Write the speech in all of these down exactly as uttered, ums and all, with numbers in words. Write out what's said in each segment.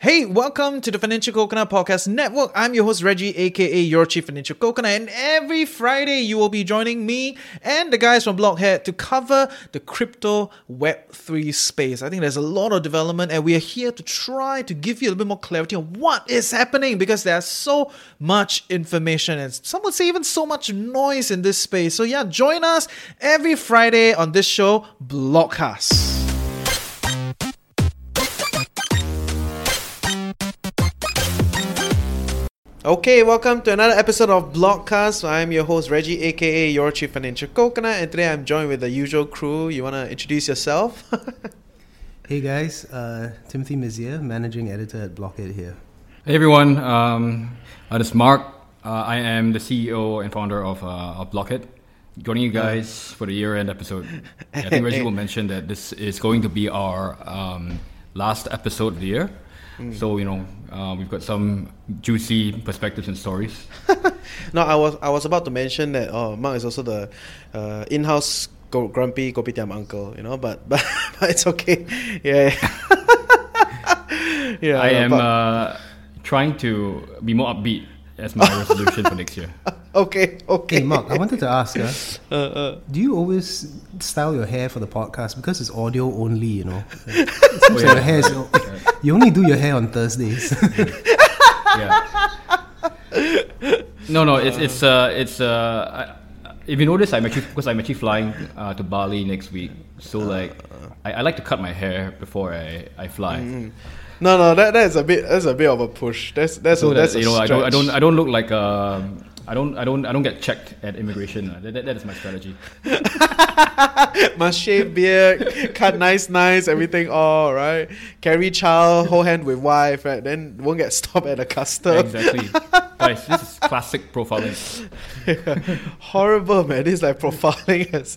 Hey, welcome to the Financial Coconut Podcast Network. I'm your host, Reggie, aka your Chief Financial Coconut. And every Friday, you will be joining me and the guys from Blockhead to cover the crypto web three space. I think there's a lot of development, and we are here to try to give you a little bit more clarity on what is happening, because there's so much information and some would say even so much noise in this space. So yeah, join us every Friday on this show, Blockcast. Okay, welcome to another episode of Blockcast. I'm your host, Reggie, aka your Chief Financial Coconut, and today I'm joined with the usual crew. You want to introduce yourself? Hey guys, uh, Timothy Mazier, Managing Editor at Blockhead here. Hey everyone, um, uh, this is Mark. Uh, I am the C E O and founder of, uh, of Blockhead. Joining you guys for the year-end episode. I think Reggie will mention that this is going to be our um, last episode of the year. Mm. So, you know, uh, we've got some juicy perspectives and stories. No, I was I was about to mention that oh, Mark is also the uh, in-house go- grumpy kopitiam uncle, you know, but but, but it's okay. Yeah, yeah. yeah I am uh, trying to be more upbeat as my resolution for next year. Okay, okay. Hey, Mark, I wanted to ask, uh, uh, uh, do you always style your hair for the podcast? Because it's audio only, you know. It seems oh, yeah. like your hair is, yeah. You only do your hair on Thursdays. yeah. No, no, it's, it's, uh, it's, uh, I, if you notice, I'm actually, because I'm actually flying uh, to Bali next week. So, like, I, I like to cut my hair before I, I fly. Mm-hmm. No, no, that that's a bit that's a bit of a push. That's that's so a, that's that, you a know I don't I don't I don't look like a, I don't I don't I don't get checked at immigration. That that, that is my strategy. Must shave beard, cut nice, nice, everything all right. Carry child, hold hand with wife, right? Then won't get stopped at a custom. Exactly, guys. This is classic profiling. Yeah. Horrible, man. This is like profiling us.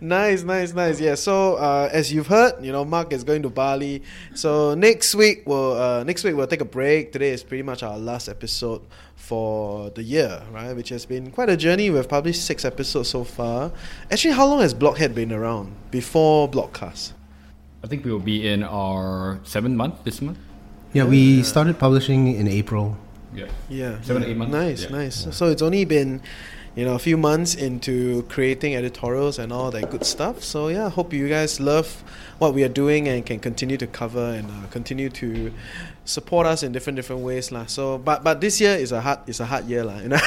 Nice, nice, nice. Yeah. So uh, as you've heard, you know, Mark is going to Bali. So next week we'll uh, next week we'll take a break. Today is pretty much our last episode for the year, right? Which has been quite a journey. We've published six episodes so far. Actually, how long has Blockhead been around before Blockcast? I think we will be in our seventh month this month. Yeah, yeah. We started publishing in April. Yeah. Yeah. Seven yeah. eight months. Nice, yeah. nice. Yeah. So it's only been, you know, a few months into creating editorials and all that good stuff. So yeah, hope you guys love what we are doing and can continue to cover and uh, continue to support us in different different ways lah. So, but but this year is a hard is a hard year lah. You know,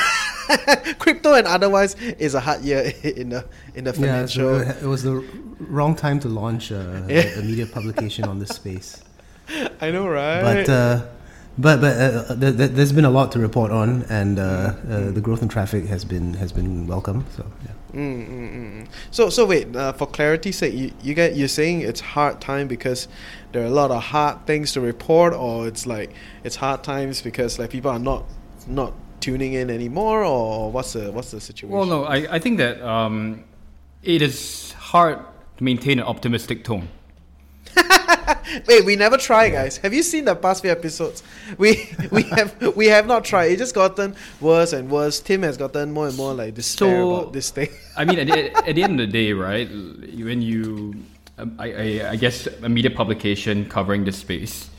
crypto and otherwise is a hard year in the in the financial. Yeah, it was the wrong time to launch a, yeah. a media publication on this space. I know, right? But. Uh, But but uh, th- th- there's been a lot to report on, and uh, uh, the growth in traffic has been has been welcome. So yeah. Mm, mm, mm. So so wait uh, for clarity's sake, you you get you're saying it's hard time because there are a lot of hard things to report, or it's like it's hard times because like people are not not tuning in anymore, or what's the what's the situation? Well, no, I I think that um, it is hard to maintain an optimistic tone. Wait, we never try, guys. Have you seen the past few episodes? We we have we have not tried. It just gotten worse and worse. Tim has gotten more and more like despair so, about this thing. I mean, at the, at the end of the day, right? When you, I, I I guess a media publication covering this space,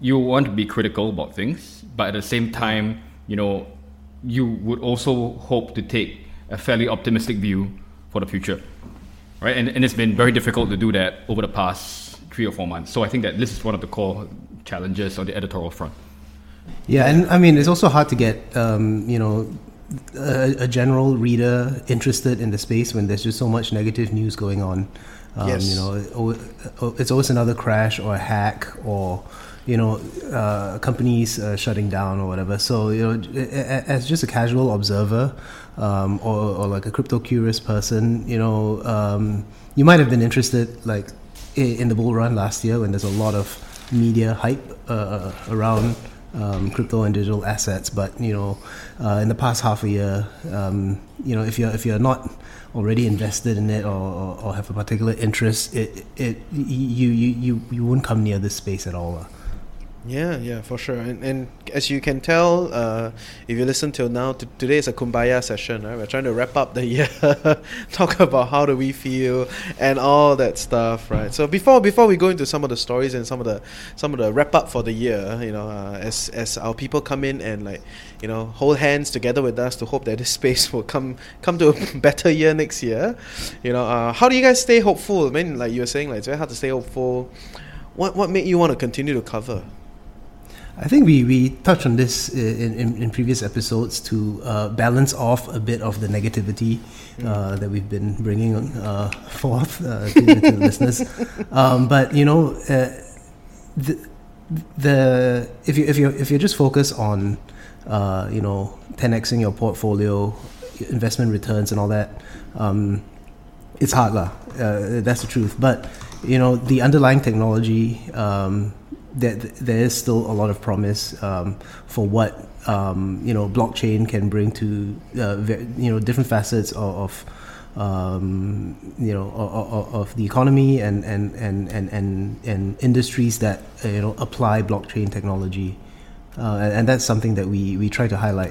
you want to be critical about things, but at the same time, you know, you would also hope to take a fairly optimistic view for the future, right? And and it's been very difficult to do that over the past three or four months. So I think that this is one of the core challenges on the editorial front. Yeah, and I mean, it's also hard to get, um, you know, a, a general reader interested in the space when there's just so much negative news going on. Um, yes. You know, it's always another crash or a hack or, you know, uh, companies uh, shutting down or whatever. So, you know, as just a casual observer um, or, or like a crypto curious person, you know, um, you might have been interested like in the bull run last year when there's a lot of media hype uh, around um, crypto and digital assets. But you know, uh, in the past half a year, um, you know, if you're if you're not already invested in it, or, or, or have a particular interest, it it you you you, you won't come near this space at all. Uh. Yeah, yeah, for sure. And, and as you can tell, uh, if you listen till now, t- today is a Kumbaya session, right? We're trying to wrap up the year, talk about how do we feel and all that stuff, right? So before before we go into some of the stories and some of the some of the wrap up for the year, you know, uh, as as our people come in and like, you know, hold hands together with us to hope that this space will come come to a better year next year. You know, uh, how do you guys stay hopeful? I mean, like you were saying, like it's very hard to stay hopeful. What what made you want to continue to cover? I think we, we touched on this in, in, in previous episodes to uh, balance off a bit of the negativity uh, that we've been bringing uh, forth uh, to, to the listeners. Um, but you know, uh, the the if you if you if you just focus on uh, you know ten xing your portfolio, investment returns and all that, um, it's hard lah. Uh, that's the truth. But you know, the underlying technology. Um, That there is still a lot of promise um, for what um, you know blockchain can bring to uh, you know different facets of, of um, you know of, of the economy and and, and, and, and and industries that you know apply blockchain technology, uh, and that's something that we, we try to highlight.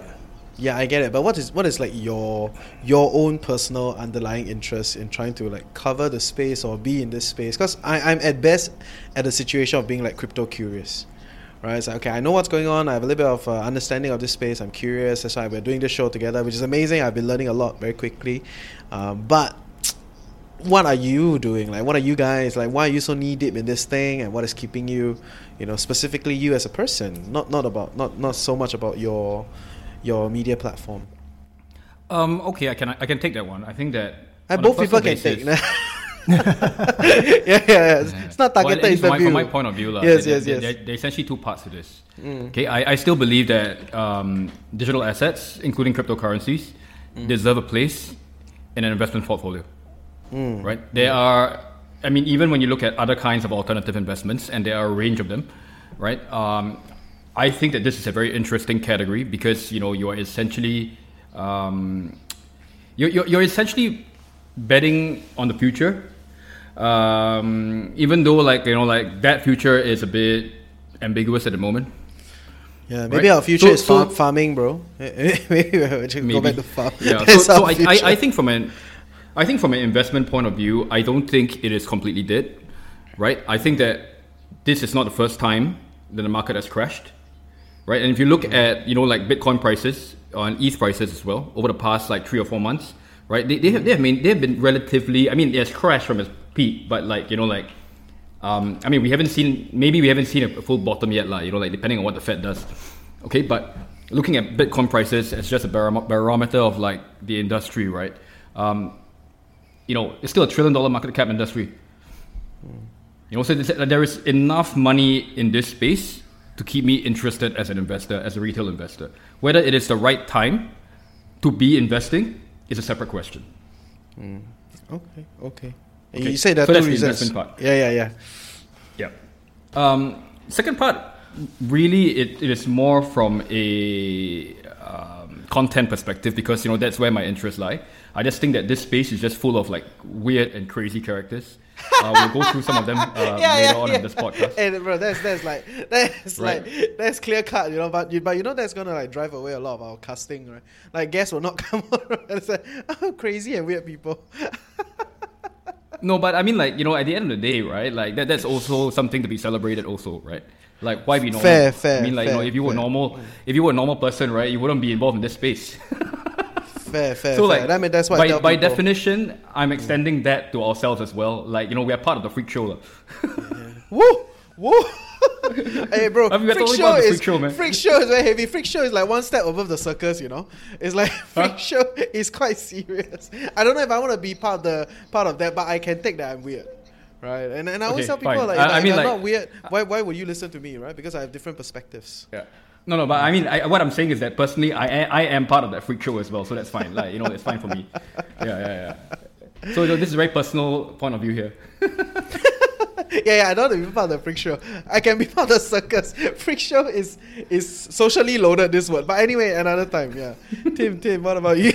Yeah, I get it. But what is what is like your your own personal underlying interest in trying to like cover the space or be in this space? Because I'm at best at a situation of being like crypto curious, right? It's like, okay, I know what's going on. I have a little bit of uh, understanding of this space. I'm curious. That's why we're doing this show together, which is amazing. I've been learning a lot very quickly. Um, but what are you doing? Like, what are you guys like? Why are you so knee deep in this thing? And what is keeping you, you know, specifically you as a person? Not not about not not so much about your your media platform. Um, okay, I can I can take that one. I think that I both people can basis, take. yeah, yeah, yeah, it's not targeted well, interview. From, from my point of view, la, yes, there, yes, there, yes. There, there are essentially two parts to this. Mm. Okay, I, I still believe that um, digital assets, including cryptocurrencies, mm. deserve a place in an investment portfolio. Mm. Right? There mm. are. I mean, even when you look at other kinds of alternative investments, and there are a range of them, right? Um, I think that this is a very interesting category because you know you are essentially um, you're, you're you're essentially betting on the future, um, even though like you know like that future is a bit ambiguous at the moment. Yeah, maybe right? Our future so, is so, far- farming, bro. maybe we should go back to farm. Yeah, so, so I, I I think from an I think from an investment point of view, I don't think it is completely dead, right? I think that this is not the first time that the market has crashed. Right, and if you look at you know like Bitcoin prices and E T H prices as well over the past like three or four months, right? They they have they have been they've been relatively. I mean, it has crashed from its peak, but like you know like, um, I mean we haven't seen maybe we haven't seen a full bottom yet, lah. You know like depending on what the Fed does, okay. But looking at Bitcoin prices as just a barom- barometer of like the industry, right? Um, you know it's still a trillion dollar market cap industry. You know, so there is enough money in this space to keep me interested as an investor, as a retail investor. Whether it is the right time to be investing is a separate question. Mm. Okay, okay. okay. You say that so two that's reasons. The investment part. Yeah, yeah, yeah. Yeah. Um, second part, really, it, it is more from a um, content perspective because you know that's where my interests lie. I just think that this space is just full of like weird and crazy characters. Uh, we'll go through some of them uh, yeah, later yeah, on yeah. in this podcast. And bro, that's that's like that's right. like that's clear cut, you know. But you, but you know that's gonna like drive away a lot of our casting, right? Like guests will not come on. Right? It's like oh, crazy and weird people. No, but I mean, like you know, at the end of the day, right? Like that that's also something to be celebrated, also, right? Like why be normal? Fair, fair. I mean, like fair, you know, if you were fair. normal, if you were a normal person, right, you wouldn't be involved in this space. Fair, fair, so fair. Like, I mean, that's what by, by definition, I'm extending mm. that to ourselves as well. Like, you know, we are part of the freak show. Woo! Woo! Hey, bro, I mean, freak, totally show is, freak show is freak show is very heavy. Freak show is like one step above the circus, you know. It's like freak huh? show is quite serious. I don't know if I want to be part of the part of that, but I can take that I'm weird, right? And and I always okay, tell people fine. like, I, like I mean, I'm like, not weird. Why why would you listen to me, right? Because I have different perspectives. Yeah. No, no, but I mean, I, what I'm saying is that personally, I I am part of that freak show as well, so that's fine. Like, you know, it's fine for me. Yeah, yeah, yeah. So you know, this is a very personal point of view here. Yeah, yeah, I don't want to be part of the freak show. I can be part of the circus. Freak show is is socially loaded, this word. But anyway, another time, yeah. Tim, Tim, what about you?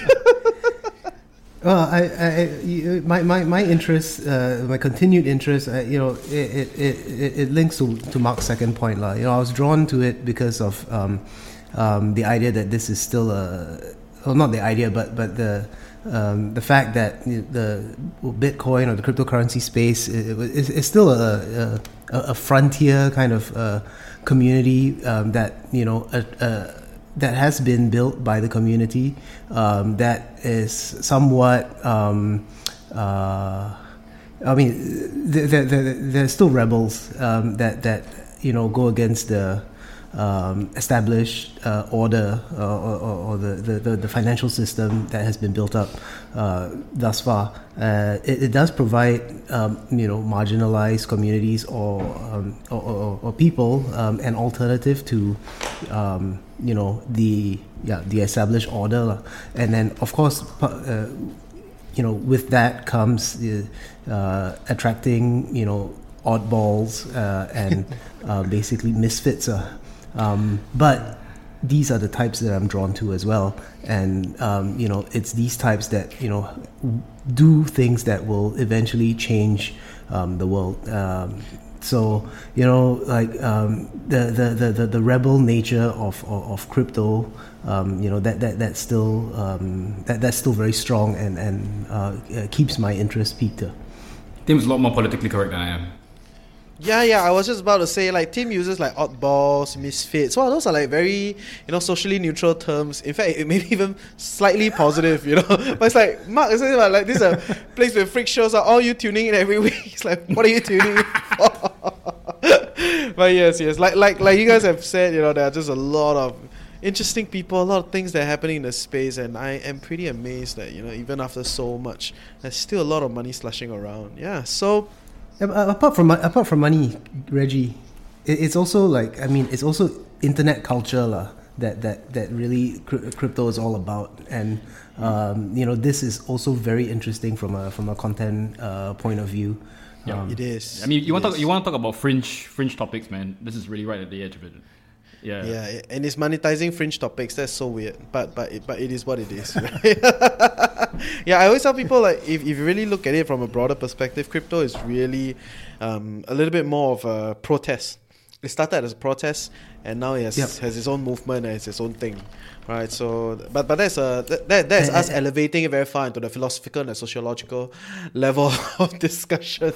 Well, I, I, you, my, my, my interest, uh, my continued interest, uh, you know, it it, it, it links to, to Mark's second point. La. You know, I was drawn to it because of um, um, the idea that this is still a, well, not the idea, but but the um, the fact that the Bitcoin or the cryptocurrency space is it, it, still a, a a frontier kind of uh, community um, that you know. A, a, that has been built by the community, um, that is somewhat, um, uh, I mean, th- th- th- there's still rebels um, that, that, you know, go against the um, established uh, order uh, or, or, or the, the, the financial system that has been built up uh, thus far. Uh, it, it does provide, um, you know, marginalized communities or um, or, or, or people um, an alternative to, um, you know, the yeah the established order, and then of course, uh, you know, with that comes uh, attracting you know oddballs uh, and uh, basically misfits. Uh, um, but these are the types that I'm drawn to as well, and um, you know, it's these types that you know do things that will eventually change um, the world. Um, So you know, like um, the, the, the, the rebel nature of of, of crypto, um, you know that that that's still um, that that's still very strong and and uh, keeps my interest peaked. Tim's a lot more politically correct than I am. Yeah, yeah. I was just about to say, like, Tim uses like oddballs, misfits. Well, those are like very, you know, socially neutral terms. In fact, it may be even slightly positive, you know. But it's like Mark is like, like this is a place where freak shows are all you tuning in every week. It's like, what are you tuning in for? But yes, yes. Like, like, like you guys have said, you know, there are just a lot of interesting people, a lot of things that are happening in the space, and I am pretty amazed that you know, even after so much, there's still a lot of money slushing around. Yeah, so. Apart from apart from money, Reggie, it's also like I mean, it's also internet culture lah that that that really crypto is all about, and um, you know this is also very interesting from a from a content uh, point of view. Yeah, um, it is. I mean, you want talk, you want to talk about fringe fringe topics, man. This is really right at the edge of it. Yeah, yeah, and it's monetizing fringe topics. That's so weird, but but it, but it is what it is. Right? Yeah, I always tell people like if, if you really look at it from a broader perspective, crypto is really um, a little bit more of a protest. It started as a protest, and now it has, yep. has its own movement and it's its own thing, right? So, but but that's a that that's us elevating it very far into the philosophical and the sociological level of discussion.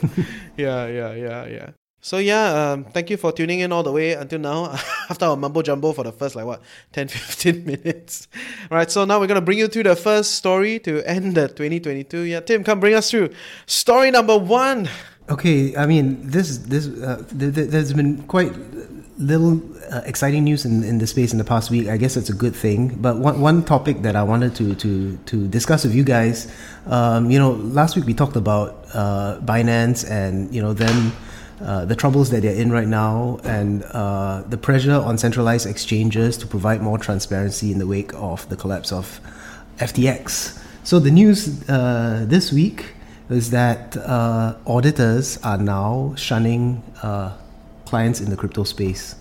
yeah, yeah, yeah, yeah. So yeah, um, thank you for tuning in all the way until now. After our mumbo jumbo for the first, like what, ten, fifteen minutes. All right, so now we're going to bring you through the first story to end the twenty twenty-two. Yeah, Tim, come bring us through. Story number one. Okay, I mean, this this uh, th- th- there's been quite little uh, exciting news in, in the space in the past week. I guess that's a good thing. But one one topic that I wanted to to, to discuss with you guys, um, you know, last week we talked about uh, Binance and, you know, them... Uh, the troubles that they're in right now and uh, the pressure on centralized exchanges to provide more transparency in the wake of the collapse of F T X. So the news uh, this week is that uh, auditors are now shunning uh, clients in the crypto space.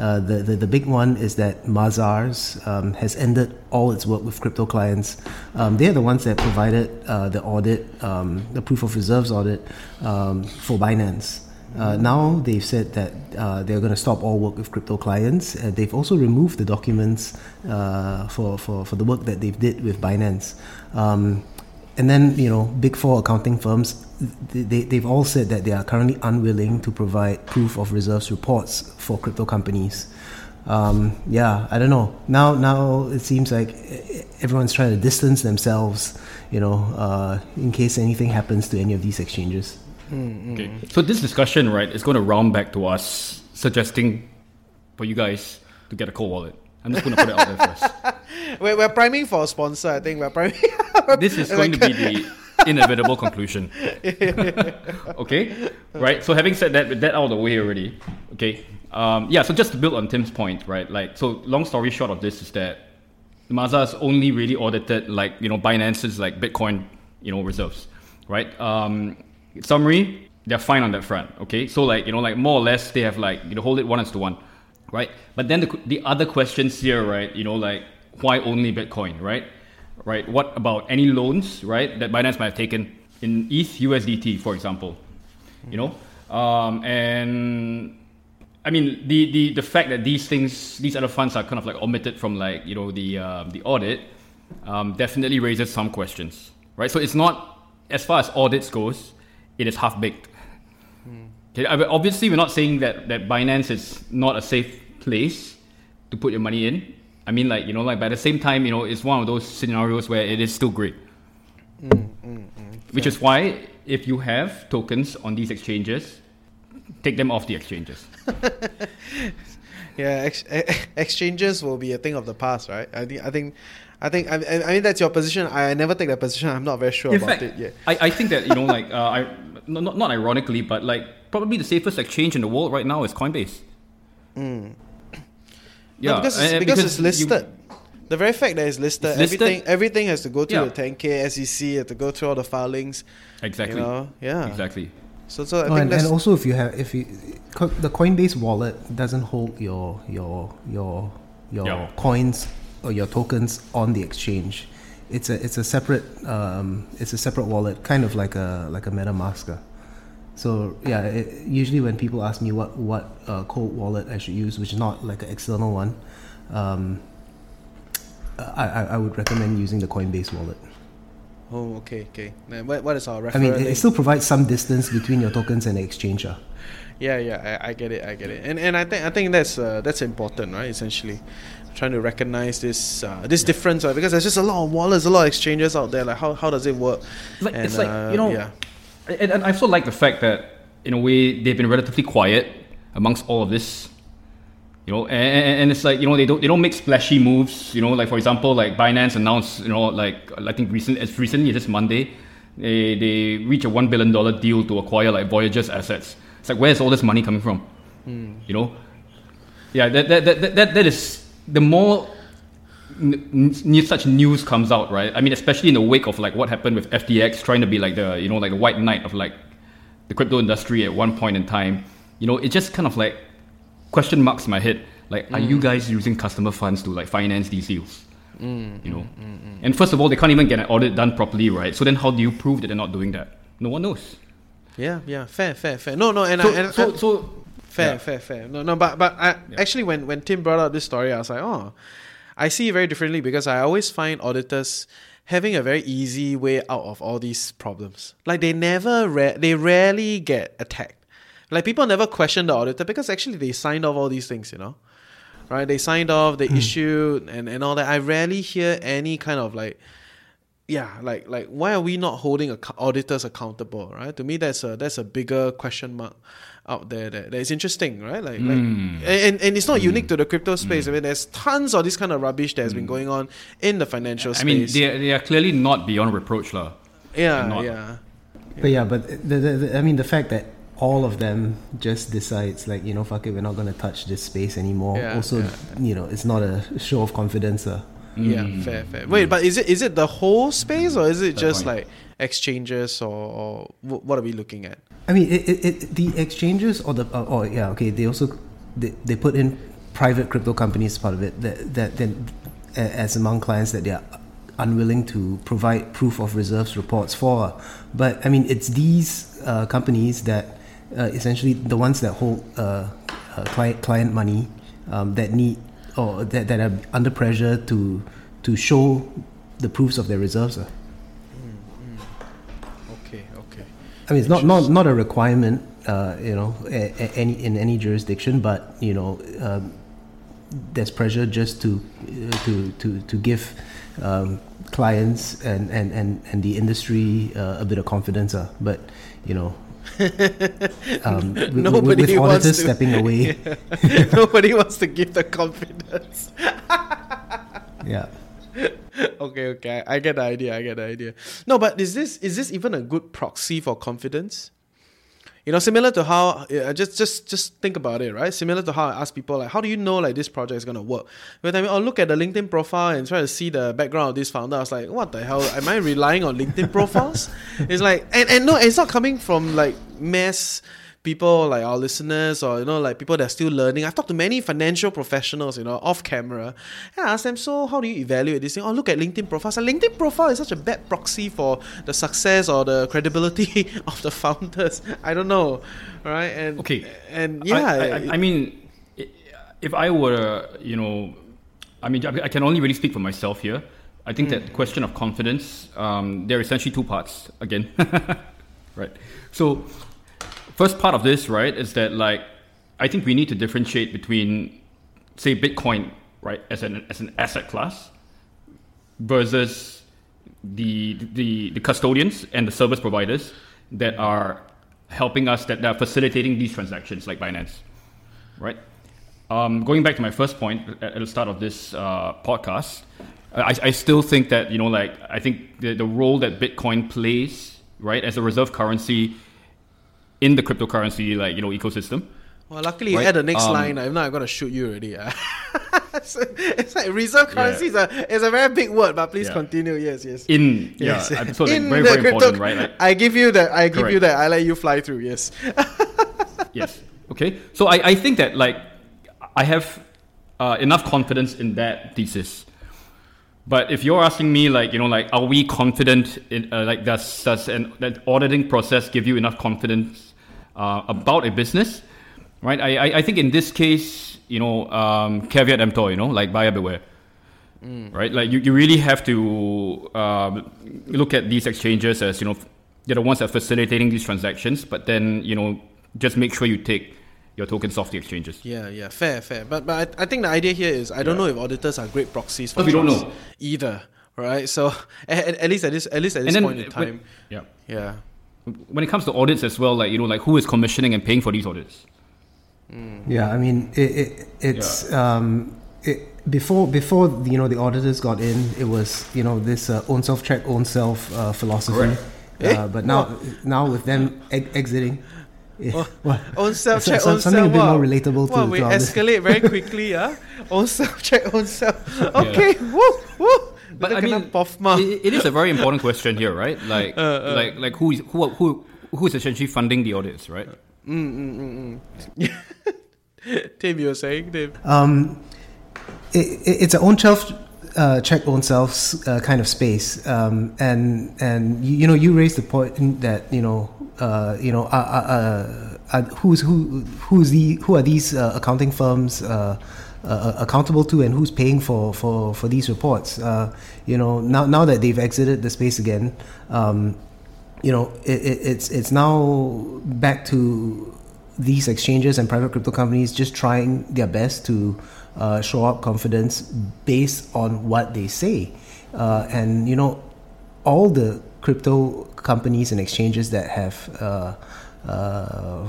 Uh, the, the the big one is that Mazars um, has ended all its work with crypto clients. Um, they are the ones that provided uh, the audit, um, the proof of reserves audit um, for Binance. Uh, now they've said that uh, they're going to stop all work with crypto clients. Uh, they've also removed the documents uh, for, for, for the work that they've did with Binance. Um, and then, you know, big four accounting firms, they, they've all said that they are currently unwilling to provide proof of reserves reports for crypto companies. Um, yeah, I don't know. Now, now it seems like everyone's trying to distance themselves, you know, uh, in case anything happens to any of these exchanges. Mm-hmm. Okay. So this discussion, right, is going to round back to us suggesting for you guys to get a cold wallet. I'm just going to put it out there first. We're, we're priming for a sponsor, I think. We're priming. This is going to be the inevitable conclusion. Okay? Right? So having said that, with that out of the way already, okay? Um, yeah, so just to build on Tim's point, right? Like, so long story short of this is that Mazars only really audited, like, you know, Binance's, like, Bitcoin, you know, reserves, right? Um... Summary, they're fine on that front. Okay, so like, you know, like more or less they have like, you know, hold it one is to one, right? But then the the other questions here, right? You know, like why only Bitcoin, right? Right. What about any loans, right? That Binance might have taken in E T H, U S D T, for example, you know, um, and I mean the, the the fact that these things, these other funds are kind of like omitted from like, you know, the uh, the audit, um, definitely raises some questions, right? So it's not, as far as audits goes, it is half baked. Okay, obviously we're not saying that, that Binance is not a safe place to put your money in. I mean, like, you know, like, but at the same time, you know, it's one of those scenarios where it is still great. Mm, mm, mm, Which fair. Is why if you have tokens on these exchanges, take them off the exchanges. yeah, ex- ex- exchanges will be a thing of the past, right? I think, I think, I think, I, I mean, that's your position. I never take that position. I'm not very sure In about fact, it yet. I, I think that, you know, like, uh, I not, not ironically, but like, probably the safest exchange in the world right now is Coinbase. Mm. Yeah, no, because, it's, because, because it's listed. You, the very fact that it's listed, it's listed. everything everything has to go through yeah. the ten K, S E C, you have to go through all the filings. Exactly. You know? Yeah. Exactly. So, so I no, think and, that's and also if you have if you the Coinbase wallet doesn't hold your your your your yeah. coins or your tokens on the exchange, it's a it's a separate um it's a separate wallet, kind of like a like a MetaMask. So yeah, it, usually when people ask me what what uh, cold wallet I should use, which is not like an external one, um, I I would recommend using the Coinbase wallet. Oh, okay, okay. What what is our referral? I mean, it, it still provides some distance between your tokens and the exchanger. Yeah, yeah, I, I get it, I get it, and and I think I think that's uh, that's important, right? Essentially, I'm trying to recognize this uh, this yeah. difference, right? Because there's just a lot of wallets, a lot of exchanges out there. Like how how does it work? Like, and, it's like uh, you know. Yeah. And, and I also like the fact that, in a way, they've been relatively quiet amongst all of this, you know. And, and it's like, you know, they don't they don't make splashy moves, you know. Like for example, like Binance announced, you know, like I think recent as recently as this Monday, they they reached a one billion dollar deal to acquire like Voyager's assets. It's like, where's all this money coming from? Mm. You know, yeah. That that that that that is the more N- n- such news comes out, right? I mean, especially in the wake of like what happened with F T X trying to be like the, you know, like the white knight of like the crypto industry at one point in time, you know, it just kind of like question marks in my head. Like, mm. are you guys using customer funds to like finance these deals? Mm, you know, mm, mm, mm. And first of all, they can't even get an audit done properly, right? So then, how do you prove that they're not doing that? No one knows. Yeah, yeah, fair, fair, fair. No, no, and so, I, and so, I, so fair, yeah. fair, fair. No, no, but but I yeah. actually when when Tim brought up this story, I was like, oh. I see it very differently because I always find auditors having a very easy way out of all these problems. Like they never, ra- they rarely get attacked. Like people never question the auditor because actually they signed off all these things, you know, right? They signed off, they mm. issued and, and all that. I rarely hear any kind of like, yeah, like like why are we not holding ac- auditors accountable, right? To me, that's a that's a bigger question mark out there that, that is interesting, right? Like, mm. like and, and it's not mm. unique to the crypto space. Mm. I mean, there's tons of this kind of rubbish that has mm. been going on in the financial I space. I mean, they, they are clearly not beyond reproach, lah. Yeah, yeah, yeah. But yeah, but the, the, the, I mean, the fact that all of them just decides like, you know, fuck it, we're not going to touch this space anymore. Yeah, also, yeah. you know, it's not a show of confidence, uh. Yeah, mm. fair, fair. Wait, mm. but is it is it the whole space or is it Fair just point. like exchanges or, or what are we looking at? I mean, it, it, it the exchanges or the uh, or yeah, okay. They also they, they put in private crypto companies part of it that that then as among clients that they are unwilling to provide proof of reserves reports for. But I mean, it's these uh, companies that uh, essentially the ones that hold uh, uh, client client money um, that need. Or that, that are under pressure to to show the proofs of their reserves. Uh. Okay, okay. I mean, it's not, not, not a requirement, uh, you know, a, a, any in any jurisdiction, but you know, um, there's pressure just to uh, to to to give um, clients and, and, and, and the industry uh, a bit of confidence. Uh. But you know. um, with, nobody with wants to stepping away. Yeah. Nobody wants to give the confidence. yeah. Okay, okay. I get the idea. I get the idea. No, but is this is this even a good proxy for confidence? You know, similar to how, yeah, just just just think about it, right? Similar to how I ask people, like, how do you know, like, this project is going to work? When I mean, oh, look at the LinkedIn profile and try to see the background of this founder, I was like, what the hell? Am I relying on LinkedIn profiles? It's like, and, and no, it's not coming from, like, mass people like our listeners or, you know, like people that are still learning. I've talked to many financial professionals, you know, off camera. And I asked them, so how do you evaluate this thing? Oh, look at LinkedIn profiles. So LinkedIn profile is such a bad proxy for the success or the credibility of the founders. I don't know. Right? And, okay. And yeah. I, I, I mean, if I were, you know, I mean, I can only really speak for myself here. I think mm. that question of confidence, um, there are essentially two parts again. Right. So, first part of this, right, is that, like, I think we need to differentiate between, say, Bitcoin, right, as an as an asset class, versus the the the custodians and the service providers that are helping us, that, that are facilitating these transactions, like Binance, right? Um, going back to my first point at the start of this uh, podcast, I, I still think that, you know, like, I think the, the role that Bitcoin plays, right, as a reserve currency in the cryptocurrency, like, you know, ecosystem. Well, luckily you right? had the next um, line. I'm not going to shoot you already. it's, it's like reserve currency yeah. is a it's a very big word, but please yeah. continue. Yes, yes. In yes, yeah, yes. So in very, the very crypto, important, right? Like, I give you that. I give correct. you that. I let you fly through. Yes. Yes. Okay. So I, I think that, like, I have uh, enough confidence in that thesis. But if you're asking me, like, you know, like, are we confident in, uh, like, does, does an that auditing process give you enough confidence uh, about a business, right? I, I think in this case, you know, um, caveat emptor, you know, like, buyer beware, mm. right? Like, you, you really have to uh, look at these exchanges as, you know, they're the ones that are facilitating these transactions, but then, you know, just make sure you take your tokens off the exchanges. Yeah, yeah, fair, fair. But but I, I think the idea here is I yeah. don't know if auditors are great proxies for we don't know either, right? So at, at least at this at least at this then, point in time, when, yeah, yeah. When it comes to audits as well, like, you know, like, who is commissioning and paying for these audits? Mm. Yeah, I mean, it, it it's yeah. um it before before you know the auditors got in, it was, you know, this uh, own self check own self uh, philosophy. Correct. Uh, eh? But now what? now with them eg- exiting. Yeah. Well, own self check, own self. Something a bit wow. more relatable to. Wow, we to escalate very quickly, huh? Own self check, own self. Okay, yeah. woo, woo. But I mean, it, it is a very important question here, right? Like, uh, uh, like, like who is who who who's essentially funding the audits, right? Mm, mm, mm, mm. Tim, you were saying, Tim. Um, it, it's an own self uh, check, own self uh, kind of space, um, and and you know, you raised the point that, you know. Uh, you know, uh, uh, uh, uh, who's who? Who's the? Who are these uh, accounting firms uh, uh, accountable to, and who's paying for, for, for these reports? Uh, you know, now now that they've exited the space again, um, you know, it, it, it's it's now back to these exchanges and private crypto companies just trying their best to uh, show up confidence based on what they say, uh, and, you know, all the crypto companies and exchanges that have uh, uh,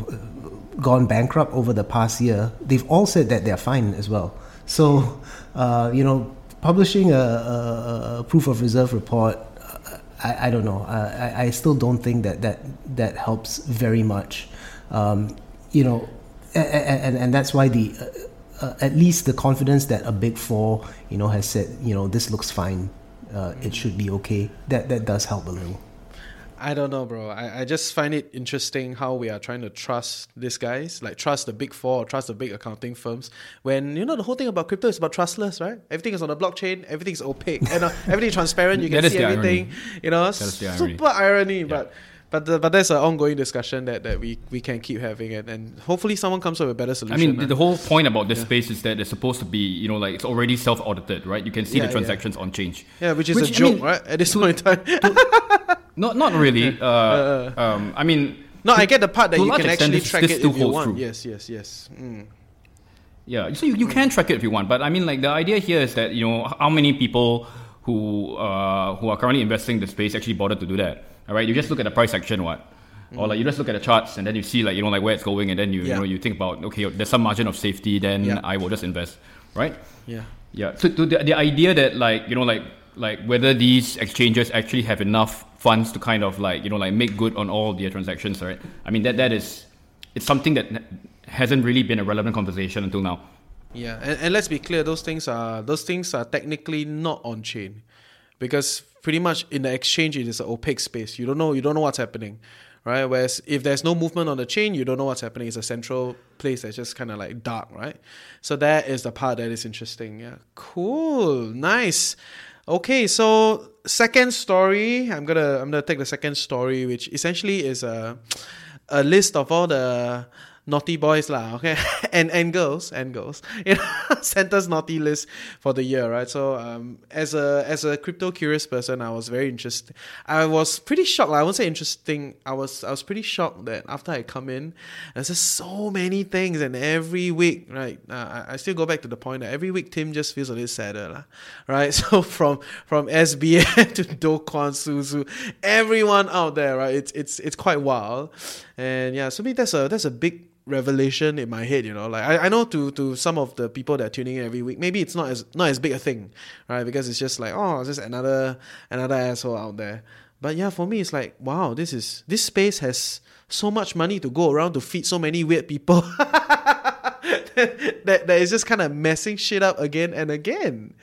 gone bankrupt over the past year, they've all said that they're fine as well. So, uh, you know, publishing a, a, a proof of reserve report, I, I don't know. I, I still don't think that that, that helps very much. Um, you know, and, and that's why the uh, at least the confidence that a big four, you know, has said, you know, this looks fine. Uh, it should be okay. That that does help a little. I don't know, bro. I, I just find it interesting how we are trying to trust these guys, like trust the big four, or trust the big accounting firms. When, you know, the whole thing about crypto is about trustless, right? Everything is on the blockchain, everything is opaque, and uh, everything is transparent. You can see everything. Irony. You know, that is the irony. Super irony, yeah. but. But the, but that's an ongoing discussion that, that we, we can keep having, and, and hopefully someone comes up with a better solution. I mean, man. The whole point about this yeah. space is that it's supposed to be, you know, like, it's already self-audited, right? You can see yeah, the transactions yeah. on change. Yeah, which is which, a joke, I mean, right? At this to, point in time. To, not not really. Uh, uh, um, I mean... No, to, I get the part that you can actually track it if you want. Through. Yes, yes, yes. Mm. Yeah, so you, you can track it if you want, but I mean, like, the idea here is that, you know, how many people who uh, who are currently investing in the space actually bothered to do that? All right, you just look at the price action, what, mm. or like you just look at the charts, and then you see, like, you know, like, where it's going, and then you yeah. you know, you think about, okay, there's some margin of safety, then yeah. I will just invest, right? Yeah, yeah. So to the, the idea that, like, you know, like like whether these exchanges actually have enough funds to kind of, like, you know, like, make good on all their transactions, right? I mean, that that is it's something that hasn't really been a relevant conversation until now. Yeah, and, and let's be clear, those things are those things are technically not on chain, because pretty much in the exchange it is an opaque space. You don't know you don't know what's happening, right? Whereas if there's no movement on the chain, you don't know what's happening. It's a central place that's just kind of like dark, right? So that is the part that is interesting. Yeah, cool, nice. Okay, so second story, I'm gonna I'm gonna take the second story, which essentially is a a list of all the naughty boys lah, okay, and and girls and girls, you know, Santa's naughty list for the year, right? So um, as a as a crypto curious person, I was very interested. I was pretty shocked. Like, I won't say interesting. I was I was pretty shocked that after I come in, there's just so many things, and every week, right? Uh, I, I still go back to the point that every week Tim just feels a little sadder, lah, right? So from from S B F to Do Kwon, Su Zhu, everyone out there, right? It's it's it's quite wild, and yeah. So me, that's a that's a big revelation in my head, you know, like I, I know to to some of the people that are tuning in every week, maybe it's not as not as big a thing, right? Because it's just like, oh, it's just another another asshole out there. But yeah, for me, it's like, wow, this is this space has so much money to go around to feed so many weird people that, that that is just kind of messing shit up again and again,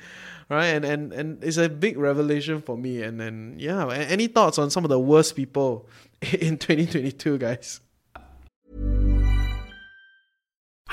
right? And and and it's a big revelation for me. And then yeah, any thoughts on some of the worst people in twenty twenty-two, guys?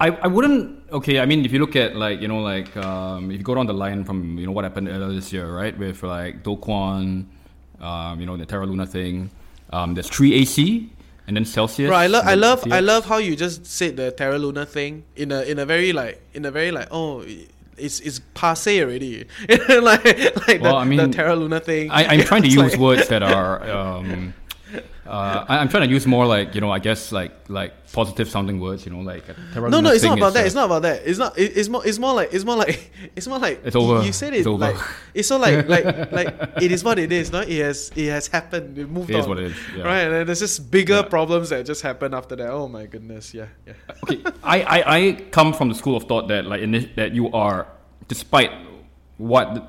I, I wouldn't, okay, I mean, if you look at, like, you know, like, um, if you go down the line from, you know, what happened earlier this year, right, with, like, Do Kwon, um, you know, the Terra Luna thing, um, there's three A C, and then Celsius. Right, I, lo- I love, F T X. I love how you just said the Terra Luna thing in a, in a very, like, in a very, like, oh, it's it's passé already. like, like well, the, I mean, the Terra Luna thing. I, I'm trying to use like... words that are... Um, Uh, I, I'm trying to use more like, you know, I guess like like positive sounding words, you know, like Terra Luna. No, no, it's not about that. Like, it's not about that. It's not. It, it's more. It's more like. It's more like. It's more like. It's over. You said it. It's over. Like, it's so like like like it is what it is. No, it has it has happened. It moved on. It is what it is. Yeah. Right, and then there's just bigger yeah. problems that just happen after that. Oh my goodness. Yeah. Yeah. Okay. I, I, I come from the school of thought that like in this, that you are, despite what the,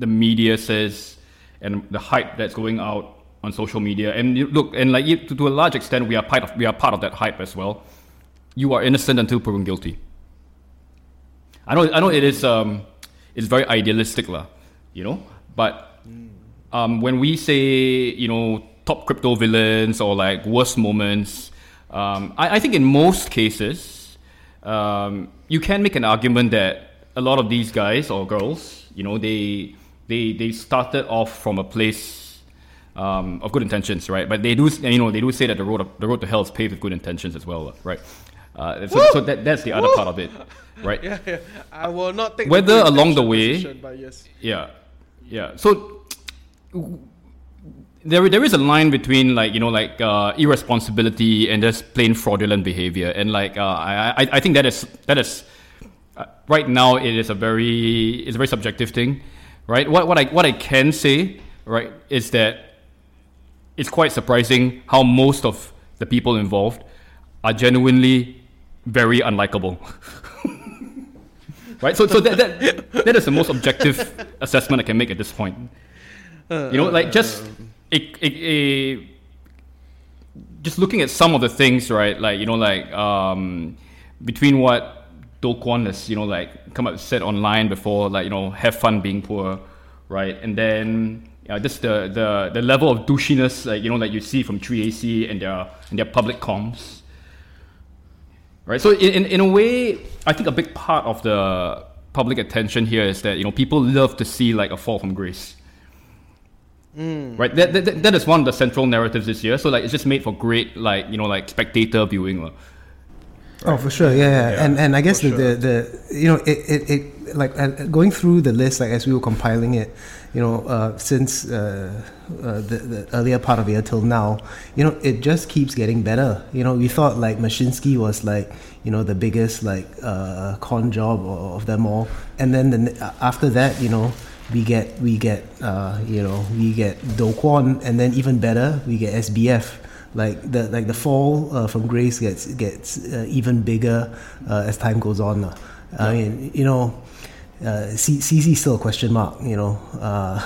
the media says and the hype that's going out on social media, and you, look, and like to, to a large extent, we are part of we are part of that hype as well. You are innocent until proven guilty. I know, I know, it is um, it's very idealistic, lah, you know. But um, when we say, you know, top crypto villains or like worst moments, um, I, I think in most cases, um, you can make an argument that a lot of these guys or girls, you know, they they they started off from a place Um, of good intentions, right? But they do, you know, they do say that the road of, the road to hell is paved with good intentions as well, right? Uh, so so that, that's the other Woo! Part of it, right? yeah, yeah, I will not take whether the along the way, yes. yeah, yeah. So there there is a line between like you know like uh, irresponsibility and just plain fraudulent behavior, and like uh, I, I I think that is that is uh, right now it is a very it's a very subjective thing, right? What what I what I can say, right, is that it's quite surprising how most of the people involved are genuinely very unlikable, right? So, so that, that that is the most objective assessment I can make at this point. You know, like just a, a, a just looking at some of the things, right? Like you know, like um, between what Do Kwon has, you know, like come up said online before, like you know, have fun being poor, right? And then. Uh, just the, the, the level of douchiness, like you know, like you see from three A C and their and their public comms, right? So in, in in a way, I think a big part of the public attention here is that you know people love to see like a fall from grace, mm. right? That, that that is one of the central narratives this year. So like it's just made for great like you know like spectator viewing. Right? Oh, for sure, yeah, yeah. yeah. And and I guess the, sure. the the you know it it, it like uh, going through the list, like as we were compiling it, you know, uh, since uh, uh, the, the earlier part of the year till now, you know, it just keeps getting better. You know, we thought like Mashinsky was like, you know, the biggest like uh, con job of them all, and then the, after that, you know. We get, we get, uh, you know, we get Do Kwon, and then even better, we get S B F. Like the like the fall uh, from grace gets gets uh, even bigger uh, as time goes on. Uh. Yeah. I mean, you know, uh, C Z still a question mark. You know, uh,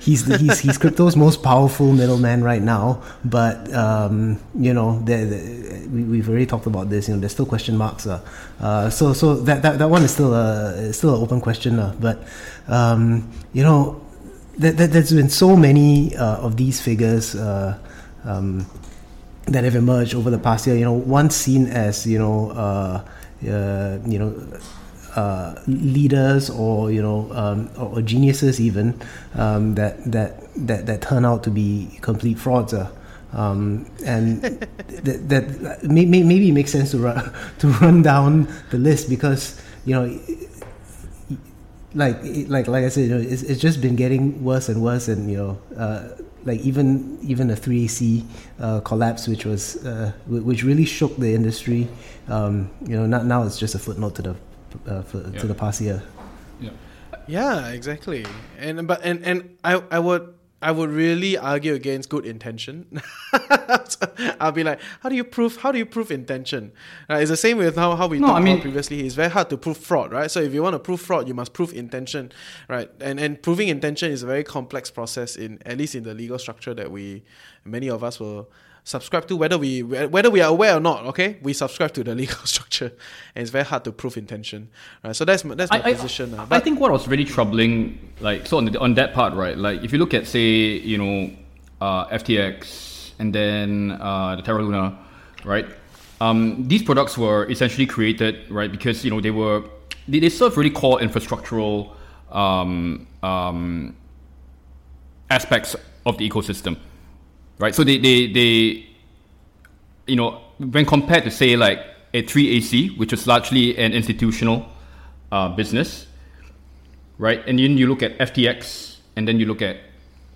he's the, he's he's crypto's most powerful middleman right now. But um, you know, they're, they're, we we've already talked about this. You know, there's still question marks. Uh, uh so so that, that that one is still a still an open question. Uh, but Um, you know, th- th- there's been so many uh, of these figures uh, um, that have emerged over the past year. You know, one seen as you know, uh, uh, you know, uh, leaders or you know, um, or, or geniuses even um, that, that that that turn out to be complete frauds. Uh. Um, and th- that may- may- maybe it makes sense to run to run down the list because you know. Like, like, like I said, you know, it's it's just been getting worse and worse, and you know, uh, like even even a three A C uh, collapse, which was uh, w- which really shook the industry. Um, you know, not, now it's just a footnote to the uh, for, yeah. to the past year. Yeah, yeah, exactly. And but and, and I I would I would really argue against good intention. So I'll be like, how do you prove? How do you prove intention? Uh, it's the same with how, how we no, talked I mean, about previously. It's very hard to prove fraud, right? So if you want to prove fraud, you must prove intention, right? And and proving intention is a very complex process in at least in the legal structure that we many of us will subscribe to, whether we whether we are aware or not. Okay, we subscribe to the legal structure, and it's very hard to prove intention. Right? So that's that's my I, position. I, uh, I think what was really troubling, like so on the, on that part, right? Like if you look at say you know uh, F T X. And then uh, the Terra Luna, right? Um, these products were essentially created, right? Because you know they were they, they serve really core infrastructural um, um, aspects of the ecosystem, right? So they, they they you know when compared to say like a three A C, which is largely an institutional uh, business, right? And then you look at F T X, and then you look at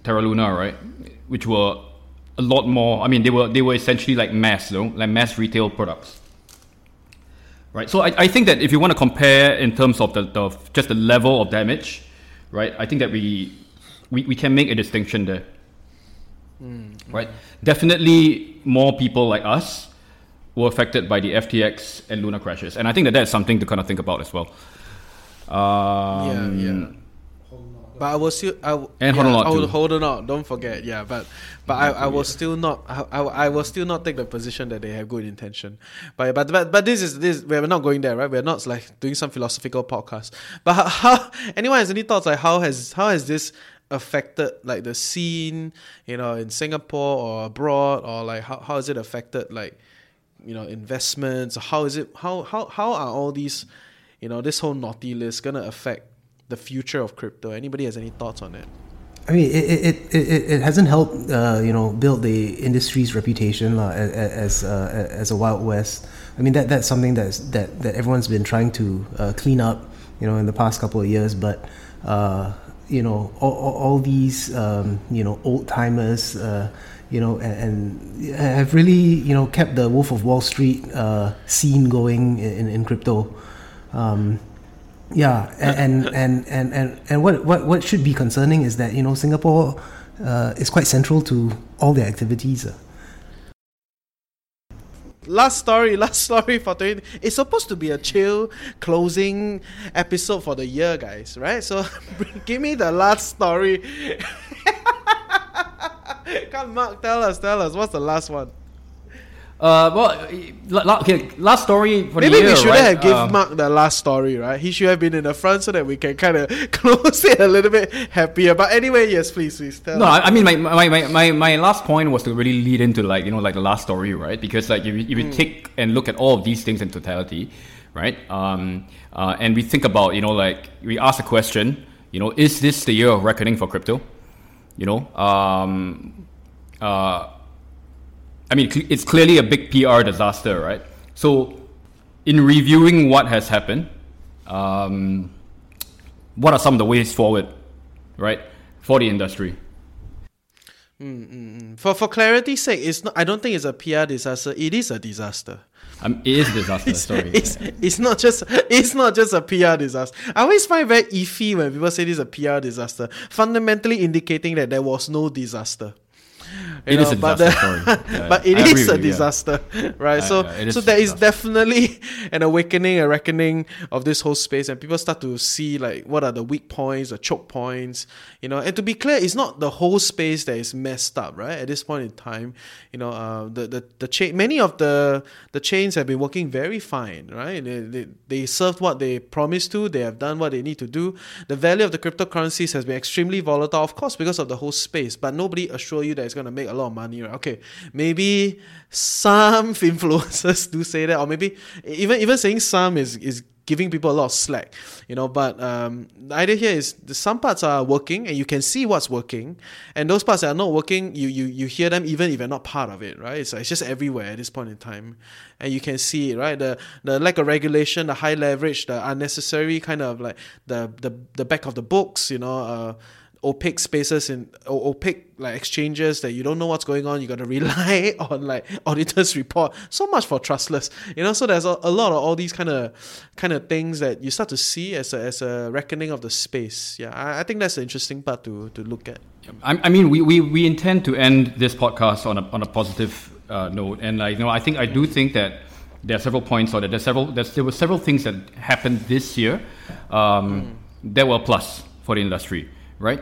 Terra Luna, right? Which were a lot more. I mean, they were they were essentially like mass, though, like mass retail products, right? So I, I think that if you want to compare in terms of the, the just the level of damage, right? I think that we we, we can make a distinction there, mm. right? Definitely, more people like us were affected by the F T X and Luna crashes, and I think that that's something to kind of think about as well. Um, yeah, yeah. But I will still, I will, and hold yeah, on, I will hold on out. Don't forget, yeah. But, but I, I will still not, I, I, I will still not take the position that they have good intention. But, but, but, but this is this. We're not going there, right? We're not like doing some philosophical podcast. But how, how anyone has any thoughts like how has how has this affected like the scene, you know, in Singapore or abroad, or like how how has it affected like, you know, investments? How is it? How how how are all these, you know, this whole naughty list gonna affect the future of crypto? Anybody has any thoughts on it? I mean, it it it, it hasn't helped, uh, you know, build the industry's reputation uh, as uh, as a Wild West. I mean, that that's something that's that that everyone's been trying to uh, clean up, you know, in the past couple of years. But uh, you know, all, all these um, you know old timers, uh, you know, and, and have really you know kept the Wolf of Wall Street uh, scene going in in crypto. Um, Yeah, and and, and, and, and what, what, what should be concerning is that, you know, Singapore uh, is quite central to all their activities. Last story, last story for twenty. It's supposed to be a chill closing episode for the year, guys, right? So give me the last story. Come, Mark, tell us, tell us, what's the last one? Uh, well, la- okay, last story for Maybe the year, we should right? have given um, Mark the last story, right? He should have been in the front so that we can kind of close it a little bit happier. But anyway, yes, please, please tell No, us. I mean, my, my, my, my, my last point was to really lead into, like, you know, like the last story, right? Because, like, if you, if you mm. take and look at all of these things in totality, right? Um, uh, and we think about, you know, like, we ask the question, you know, is this the year of reckoning for crypto? You know, um, uh, I mean, it's clearly a big P R disaster, right? So in reviewing what has happened, um, what are some of the ways forward, right, for the industry? Mm-hmm. For for clarity's sake, it's not. I don't think it's a P R disaster. It is a disaster. Um, it is a disaster. it's, sorry, it's, it's not just. It's not just a P R disaster. I always find it very iffy when people say this is a P R disaster, fundamentally indicating that there was no disaster. You it know, is a disaster, but, the, yeah, but it I is a disaster, you, yeah. right? I, so, yeah, so there is definitely an awakening, a reckoning of this whole space, and people start to see like what are the weak points, the choke points, you know. And to be clear, it's not the whole space that is messed up, right? At this point in time, you know, uh, the the the chain, many of the the chains have been working very fine, right? They, they they served what they promised to, they have done what they need to do. The value of the cryptocurrencies has been extremely volatile, of course, because of the whole space, but nobody assures you that it's going to make a lot of money, right? Okay, maybe some influencers do say that, or maybe even even saying some is is giving people a lot of slack, you know. But um, the idea here is some parts are working, and you can see what's working, and those parts that are not working, you you you hear them even if you're not part of it, right? It's, it's just everywhere at this point in time, and you can see it, right? The the lack of regulation, the high leverage, the unnecessary kind of like the the the back of the books, you know. Uh, opaque spaces in opaque like exchanges that you don't know what's going on. You got to rely on like auditors' report. So much for trustless, you know. So there's a, a lot of all these kind of kind of things that you start to see as a, as a reckoning of the space. Yeah, I, I think that's the interesting part to to look at. I, I mean, we, we we intend to end this podcast on a on a positive uh, note, and like, you know, I think I do think that there are several points, or that there's several there's, there were several things that happened this year um, mm. that were a plus for the industry. Right,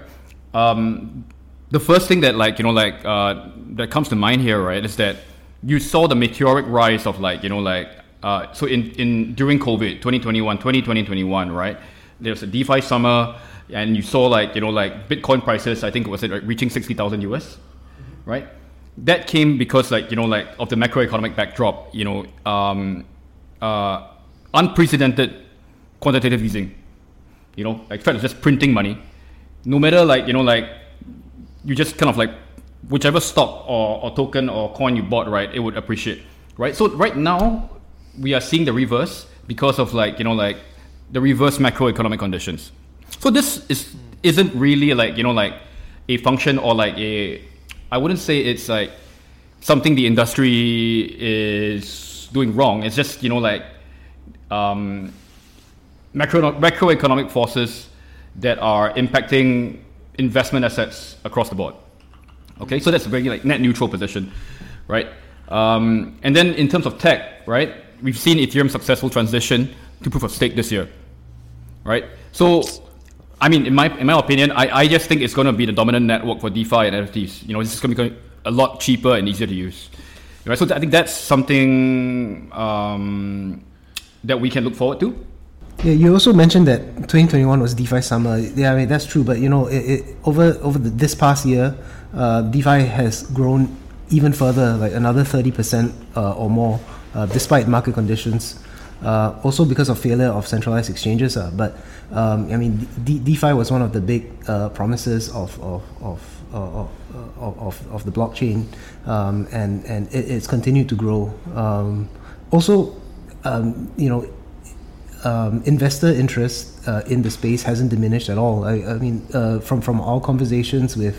um, the first thing that like you know like uh, that comes to mind here, right, is that you saw the meteoric rise of like you know like uh, so in, in during COVID twenty twenty-one, right, there was a DeFi summer, and you saw like you know like Bitcoin prices, I think it was it like, reaching sixty thousand U S, right? That came because like you know like of the macroeconomic backdrop, you know, um, uh, unprecedented quantitative easing, you know, like Fed was just printing money. No matter like, you know, like you just kind of like whichever stock or, or token or coin you bought, right, it would appreciate, right? So right now we are seeing the reverse because of like, you know, like the reverse macroeconomic conditions. So this is, isn't really like, you know, like a function or like a, I wouldn't say it's like something the industry is doing wrong. It's just, you know, like um, macro, macroeconomic forces that are impacting investment assets across the board. Okay, so that's a very like net neutral position, right? Um, and then in terms of tech, right, we've seen Ethereum's successful transition to proof of stake this year, right? So, I mean, in my in my opinion, I, I just think it's going to be the dominant network for DeFi and N F Ts. You know, it's going to be a lot cheaper and easier to use, right? So I think that's something um, that we can look forward to. Yeah, you also mentioned that twenty twenty-one was DeFi summer. Yeah, I mean, that's true. But, you know, it, it, over over the, this past year, uh, DeFi has grown even further, like another thirty percent uh, or more, uh, despite market conditions. Uh, also because of failure of centralized exchanges. Uh, but, um, I mean, De- DeFi was one of the big uh, promises of of of, of, of, of, of the blockchain. Um, and and it, it's continued to grow. Um, also, um, you know, Um, investor interest uh, in the space hasn't diminished at all. I, I mean, uh, from from our conversations with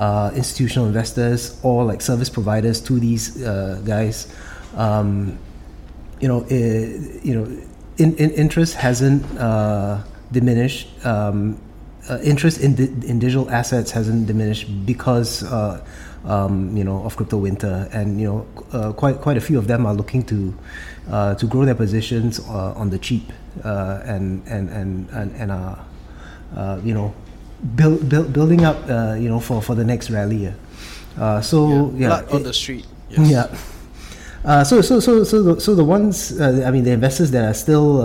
uh, institutional investors or like service providers to these uh, guys, um, you know, it, you know, in, in interest hasn't uh, diminished. Um, uh, interest in di- in digital assets hasn't diminished because uh, um, you know of crypto winter, and you know, uh, quite quite a few of them are looking to. Uh, to grow their positions uh, on the cheap, uh, and and and and, and uh, uh, you know, build, build building up, uh, you know, for, for the next rally. Uh, so yeah, yeah blood it, on the street. Yes. Yeah. Uh, so so so so the, so the ones uh, I mean the investors that are still uh,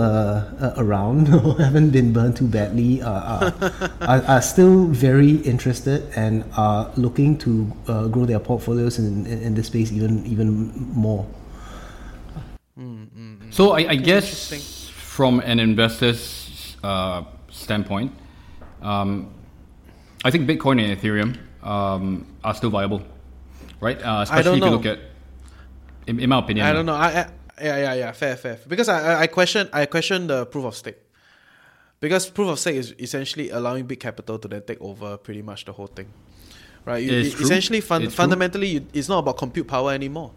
uh, around or haven't been burned too badly uh, are, are are still very interested and are looking to uh, grow their portfolios in, in in this space even even more. So I, I guess from an investor's uh, standpoint, um, I think Bitcoin and Ethereum um, are still viable, right? Uh, especially I don't know. If you look at, in, in my opinion, I don't know. I, I Yeah, yeah, yeah. Fair, fair. Because I, I question, I question the proof of stake. Because proof of stake is essentially allowing big capital to then take over pretty much the whole thing, right? You, it's essentially, fun, it's fundamentally, you, it's not about compute power anymore,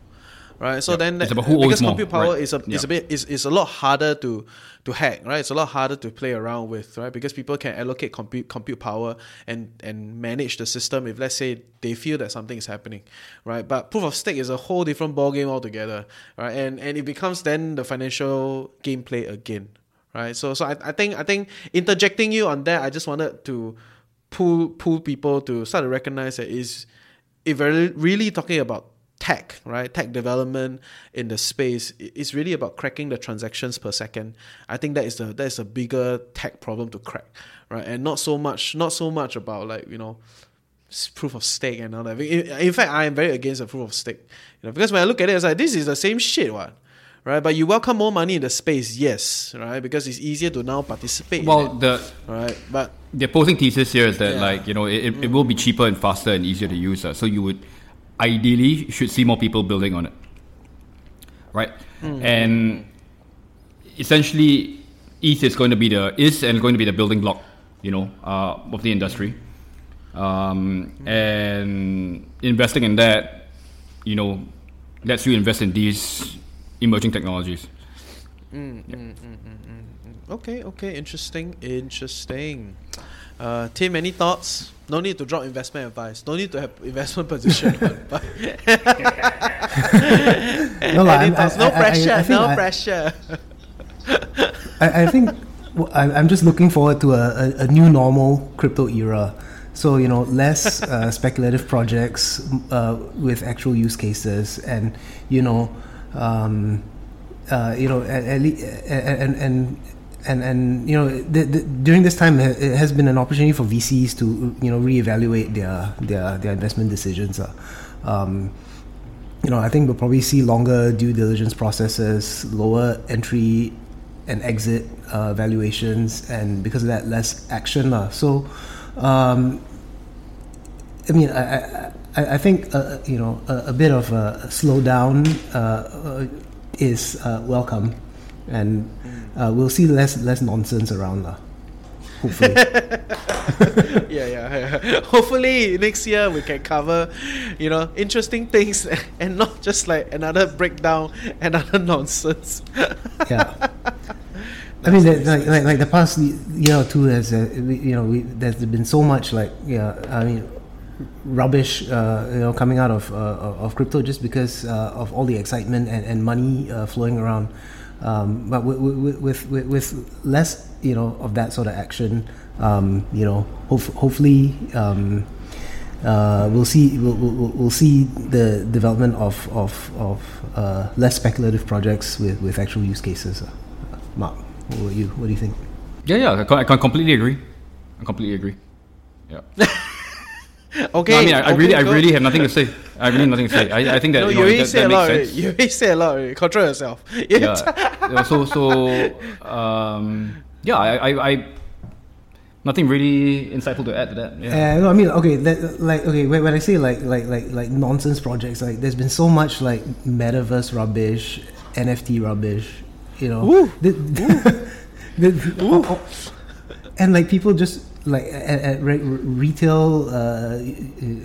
right? So yep. then, it's about who because owes compute more, power right? is a, yeah. is a bit, is, is a lot harder to, to hack, right? It's a lot harder to play around with, right? Because people can allocate compute compute power and and manage the system if, let's say, they feel that something is happening, right? But proof of stake is a whole different ballgame altogether, right? And and it becomes then the financial gameplay again. Right, so so I, I think I think interjecting you on that, I just wanted to pull pull people to start to recognize that is if we're really talking about tech, right? Tech development in the space, it's really about cracking the transactions per second. I think that is the that is a bigger tech problem to crack, right? And not so much not so much about like you know proof of stake and all that. In, in fact, I am very against the proof of stake, you know, because when I look at it, it's like this is the same shit, what? Right, but you welcome more money in the space, yes, right, because it's easier to now participate. Well, in the right, but the opposing thesis here is that yeah. like you know it, it will be cheaper and faster and easier to use, so you would ideally should see more people building on it, right? Mm. And essentially, E T H is going to be the is and going to be the building block, you know, uh, of the industry, um, mm. and investing in that, you know, lets you invest in these emerging technologies. Mm, yeah. mm, mm, mm, mm. Okay, okay, interesting, interesting. Uh, Tim, any thoughts? No need to drop investment advice. No need to have investment position. But no, like, I, no I, pressure, I, I no I, pressure. I, I think I'm just looking forward to a, a, a new normal crypto era. So, you know, less uh, speculative projects uh, with actual use cases and, you know, Um, uh, you know, and and and and, and you know, the, the, during this time, it has been an opportunity for V Cs to you know reevaluate their their their investment decisions. Uh. Um, you know, I think we'll probably see longer due diligence processes, lower entry and exit uh, valuations, and because of that, less action. Uh. So, um, I mean, I. I I think uh, you know a, a bit of a slowdown uh, is uh, welcome, and uh, we'll see less less nonsense around lah. Hopefully, yeah, yeah, yeah. Hopefully next year we can cover, you know, interesting things and not just like another breakdown, another nonsense. Yeah. I mean, the, like, like like the past year or two has uh, you know we, there's been so much like yeah I mean. rubbish, uh, you know, coming out of uh, of crypto just because uh, of all the excitement and and money uh, flowing around, um, but with with, with with less, you know, of that sort of action, um, you know, hof- hopefully um, uh, we'll see we'll, we'll we'll see the development of of of uh, less speculative projects with, with actual use cases. Uh, Mark, what about you? What do you think? Yeah, yeah, I can completely agree. I completely agree. Yeah. Okay. No, I mean, I, I okay, really, go. I really have nothing to say. I really have nothing to say. I, I think that no, you, know, you that, say that a lot. Sense. You really say a lot. Already. Control yourself. Yeah. so, so, um, yeah. I, I, I, nothing really insightful to add to that. Yeah. Uh, no, I mean, okay. That, like, okay. When, when I say like, like, like, like nonsense projects, like, there's been so much like metaverse rubbish, N F T rubbish. You know. Ooh. The, the, the, the, Ooh. Oh, oh. And like people just. Like at, at re- retail uh,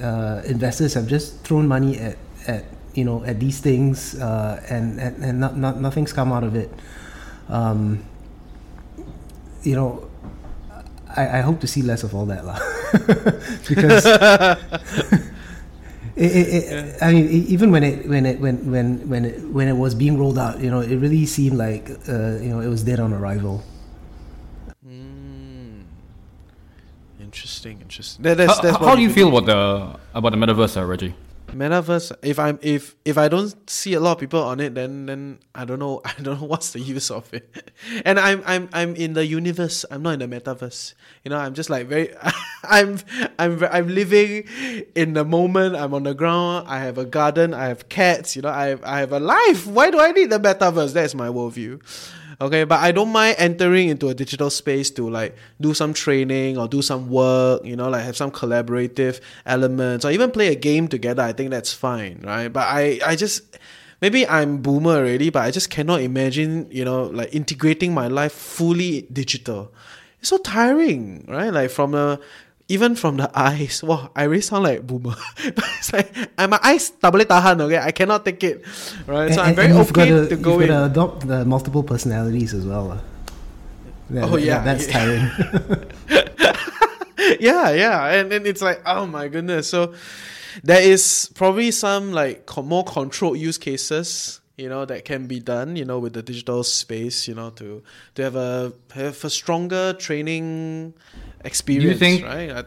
uh, investors have just thrown money at, at you know at these things uh, and and, and not, not, nothing's come out of it. Um, you know, I, I hope to see less of all that lah, because it, it, it, I mean it, even when it when it when when when it, when it was being rolled out, you know, it really seemed like uh, you know it was dead on arrival. Interesting, interesting. That, that's, how that's how do you feel about the about the metaverse, uh, Reggie? Metaverse. If I'm if if I don't see a lot of people on it, then then I don't know. I don't know what's the use of it. And I'm I'm I'm in the universe. I'm not in the metaverse. You know, I'm just like very. I'm I'm I'm living in the moment. I'm on the ground. I have a garden. I have cats. You know, I have, I have a life. Why do I need the metaverse? That's my worldview. Okay, but I don't mind entering into a digital space to like do some training or do some work, you know, like have some collaborative elements or even play a game together. I think that's fine, right? But I, I just maybe I'm boomer already, but I just cannot imagine, you know, like integrating my life fully digital. It's so tiring, right? Like from a, even from the eyes. Wow, I really sound like boomer. But it's like, my eyes double tahan, okay? I cannot take it, right? And, so I'm very okay to, to go in. You've got to adopt the multiple personalities as well. Yeah, oh, yeah. That's tiring. yeah, yeah. And then it's like, oh my goodness. So there is probably some like more controlled use cases, you know, that can be done, you know, with the digital space, you know, to to have a have a stronger training experience. Do you think, right? I,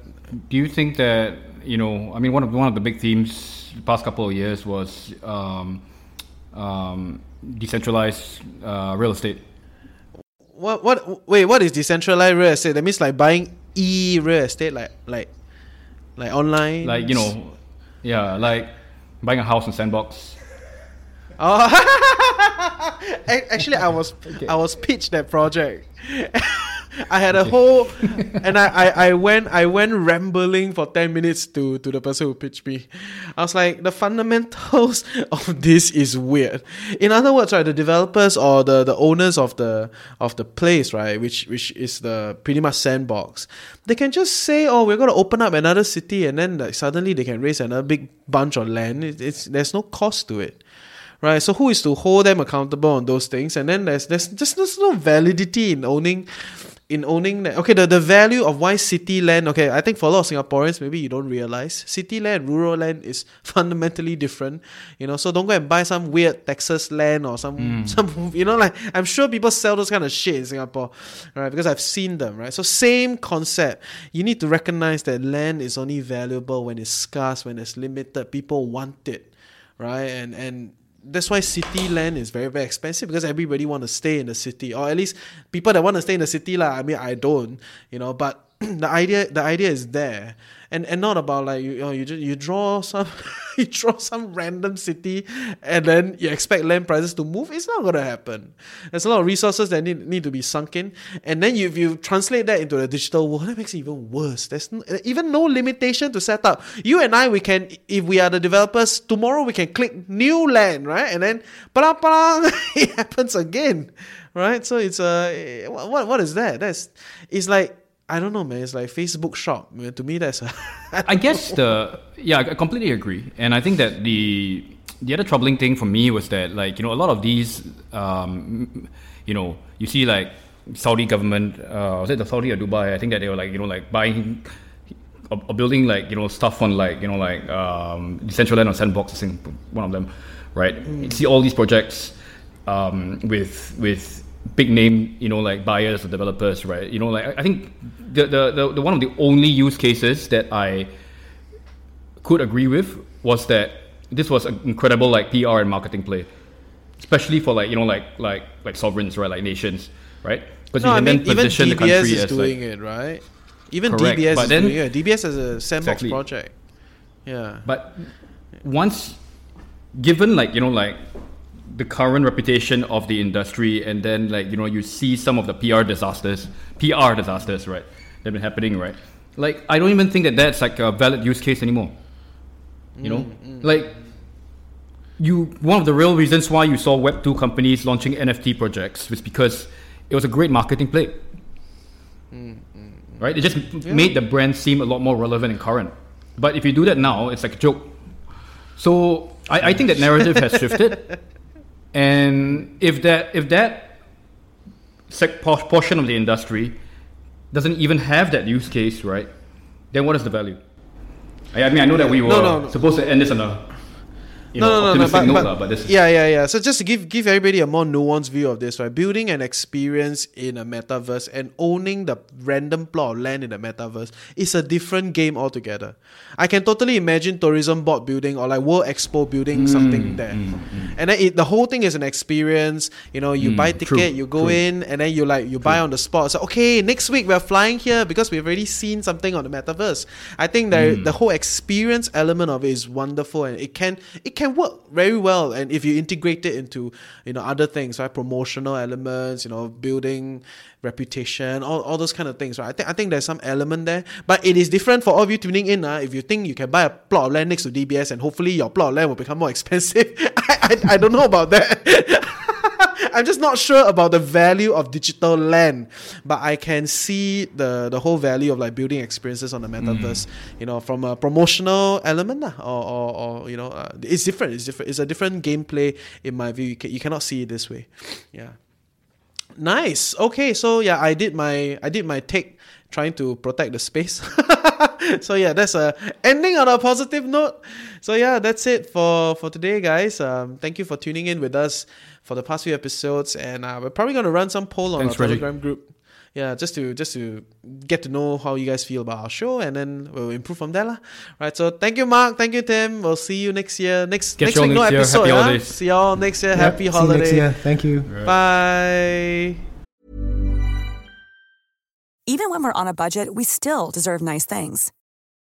do you think that, you know, I mean, one of one of the big themes the past couple of years was um, um, decentralized uh, real estate. What what wait? What is decentralized real estate? That means like buying e real estate, like like like online, like, you know, yeah, like buying a house in Sandbox. Oh, actually, I was okay. I was pitched that project. I had a okay. whole, and I, I, I went I went rambling for ten minutes to, to the person who pitched me. I was like, the fundamentals of this is weird. In other words, right, the developers or the, the owners of the of the place, right, which which is the pretty much Sandbox, they can just say, oh, we're gonna open up another city, and then like suddenly they can raise another big bunch of land. It, it's there's no cost to it. Right, so who is to hold them accountable on those things? And then there's there's just there's no validity in owning in owning that. Okay, the, the value of why city land, okay, I think for a lot of Singaporeans, maybe you don't realize, city land, rural land is fundamentally different, you know, so don't go and buy some weird Texas land or some, mm. some, you know, like, I'm sure people sell those kind of shit in Singapore, right, because I've seen them, right, so same concept. You need to recognize that land is only valuable when it's scarce, when it's limited, people want it, right, and, and, that's why city land is very, very expensive because everybody want to stay in the city, or at least people that want to stay in the city lah. I mean, I don't, you know. But the idea, the idea is there, and and not about like you, you know, you just, you draw some, you draw some random city, and then you expect land prices to move. It's not gonna happen. There's a lot of resources that need need to be sunk in, and then you, if you translate that into the digital world, that makes it even worse. There's no, even no limitation to set up. You and I, we can, if we are the developers, tomorrow we can click new land, right? And then, ba-dang, ba-dang, it happens again, right? So it's a uh, what what is that? That's it's like. I don't know, man. It's like Facebook shop. I mean, to me, that's... A, I, I guess the... Yeah, I completely agree. And I think that the the other troubling thing for me was that, like, you know, a lot of these, um, you know, you see, like, Saudi government... Uh, was it the Saudi or Dubai? I think that they were, like, you know, like, buying... Or, or building, like, you know, stuff on, like, you know, like, um, Decentraland or Sandbox, I think, one of them, right? Mm. You see all these projects um, with with... big name, you know, like buyers or developers, right? You know, like I think the, the the the one of the only use cases that I could agree with was that this was an incredible like P R and marketing play, especially for like, you know, like like like sovereigns, right? Like nations, right? Because no, you can I mean, then position the country is as doing like, it, right? Even correct, D B S is then, doing it. D B S is a Sandbox exactly. project. Yeah. But once given like, you know, like the current reputation of the industry, and then like, you know, you see some of the P R disasters, P R disasters, right, that have been happening, right? Like, I don't even think that that's like a valid use case anymore. You know, mm-hmm. like you, one of the real reasons why you saw web two companies launching N F T projects was because it was a great marketing play, mm-hmm. right? It just yeah. made the brand seem a lot more relevant and current. But if you do that now, it's like a joke. So I, I think that narrative has shifted. And if that if that sec- portion of the industry doesn't even have that use case, right, then what is the value? I, I mean, I know that we were no, no, supposed no, to end this on a you no, know, no, optimistic no, no, but, note, but, but this is... Yeah, yeah, yeah. So just to give, give everybody a more nuanced view of this, right, building an experience in a metaverse and owning the random plot of land in the metaverse is a different game altogether. I can totally imagine tourism board building or like World Expo building mm, something there. Mm, mm. And then it, the whole thing is an experience. You know, you mm, buy ticket, true, you go true. in, and then you like you true. buy on the spot. So okay, next week we're flying here because we've already seen something on the metaverse. I think that mm. the whole experience element of it is wonderful, and it can it can can work very well, and if you integrate it into, you know, other things, right? Promotional elements, you know, building reputation, all, all those kind of things, right? I think I think there's some element there, but it is different for all of you tuning in. Uh, if you think you can buy a plot of land next to D B S and hopefully your plot of land will become more expensive, I, I I don't know about that. I'm just not sure about the value of digital land, but I can see the, the whole value of like building experiences on the metaverse, mm. you know, from a promotional element, or, or, or you know, uh, it's different, it's different, it's a different gameplay in my view. You, can, you cannot see it this way. Yeah. Nice. Okay. So yeah, I did my, I did my take trying to protect the space. So yeah, that's a ending on a positive note. So yeah, that's it for, for today, guys. Um, thank you for tuning in with us for the past few episodes, and uh, we're probably going to run some poll on Thanks, our Reggie. Telegram group. Yeah, just to just to get to know how you guys feel about our show, and then we'll improve from there, lah. Right. So thank you, Mark. Thank you, Tim. We'll see you next year. Next get next week, next no year. episode. Happy huh? See y'all next year. Yep. Happy holiday. See you next year. Thank you. Right. Bye. Even when we're on a budget, we still deserve nice things.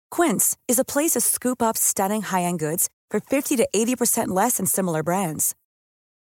Quince is a place to scoop up stunning high-end goods for fifty to eighty percent less than similar brands.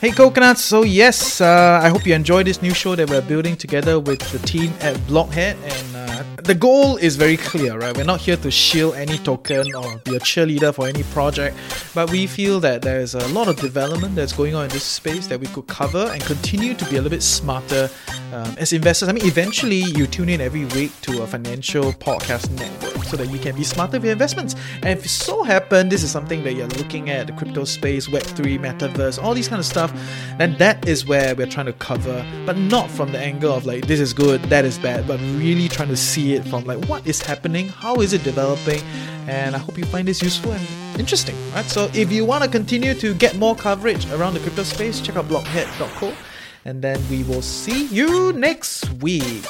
Hey Coconuts, so yes, uh, I hope you enjoy this new show that we're building together with the team at Blockhead, and uh, the goal is very clear, right? We're not here to shield any token or be a cheerleader for any project, but we feel that there's a lot of development that's going on in this space that we could cover and continue to be a little bit smarter um, as investors. I mean, eventually you tune in every week to a financial podcast network so that you can be smarter with your investments. And if it so happens, this is something that you're looking at, the crypto space, web three, metaverse, all these kind of stuff, then that is where we're trying to cover, but not from the angle of like this is good, that is bad, but really trying to see it from like what is happening, how is it developing, and I hope you find this useful and interesting. Right? So if you want to continue to get more coverage around the crypto space, check out blockhead dot co, and then we will see you next week.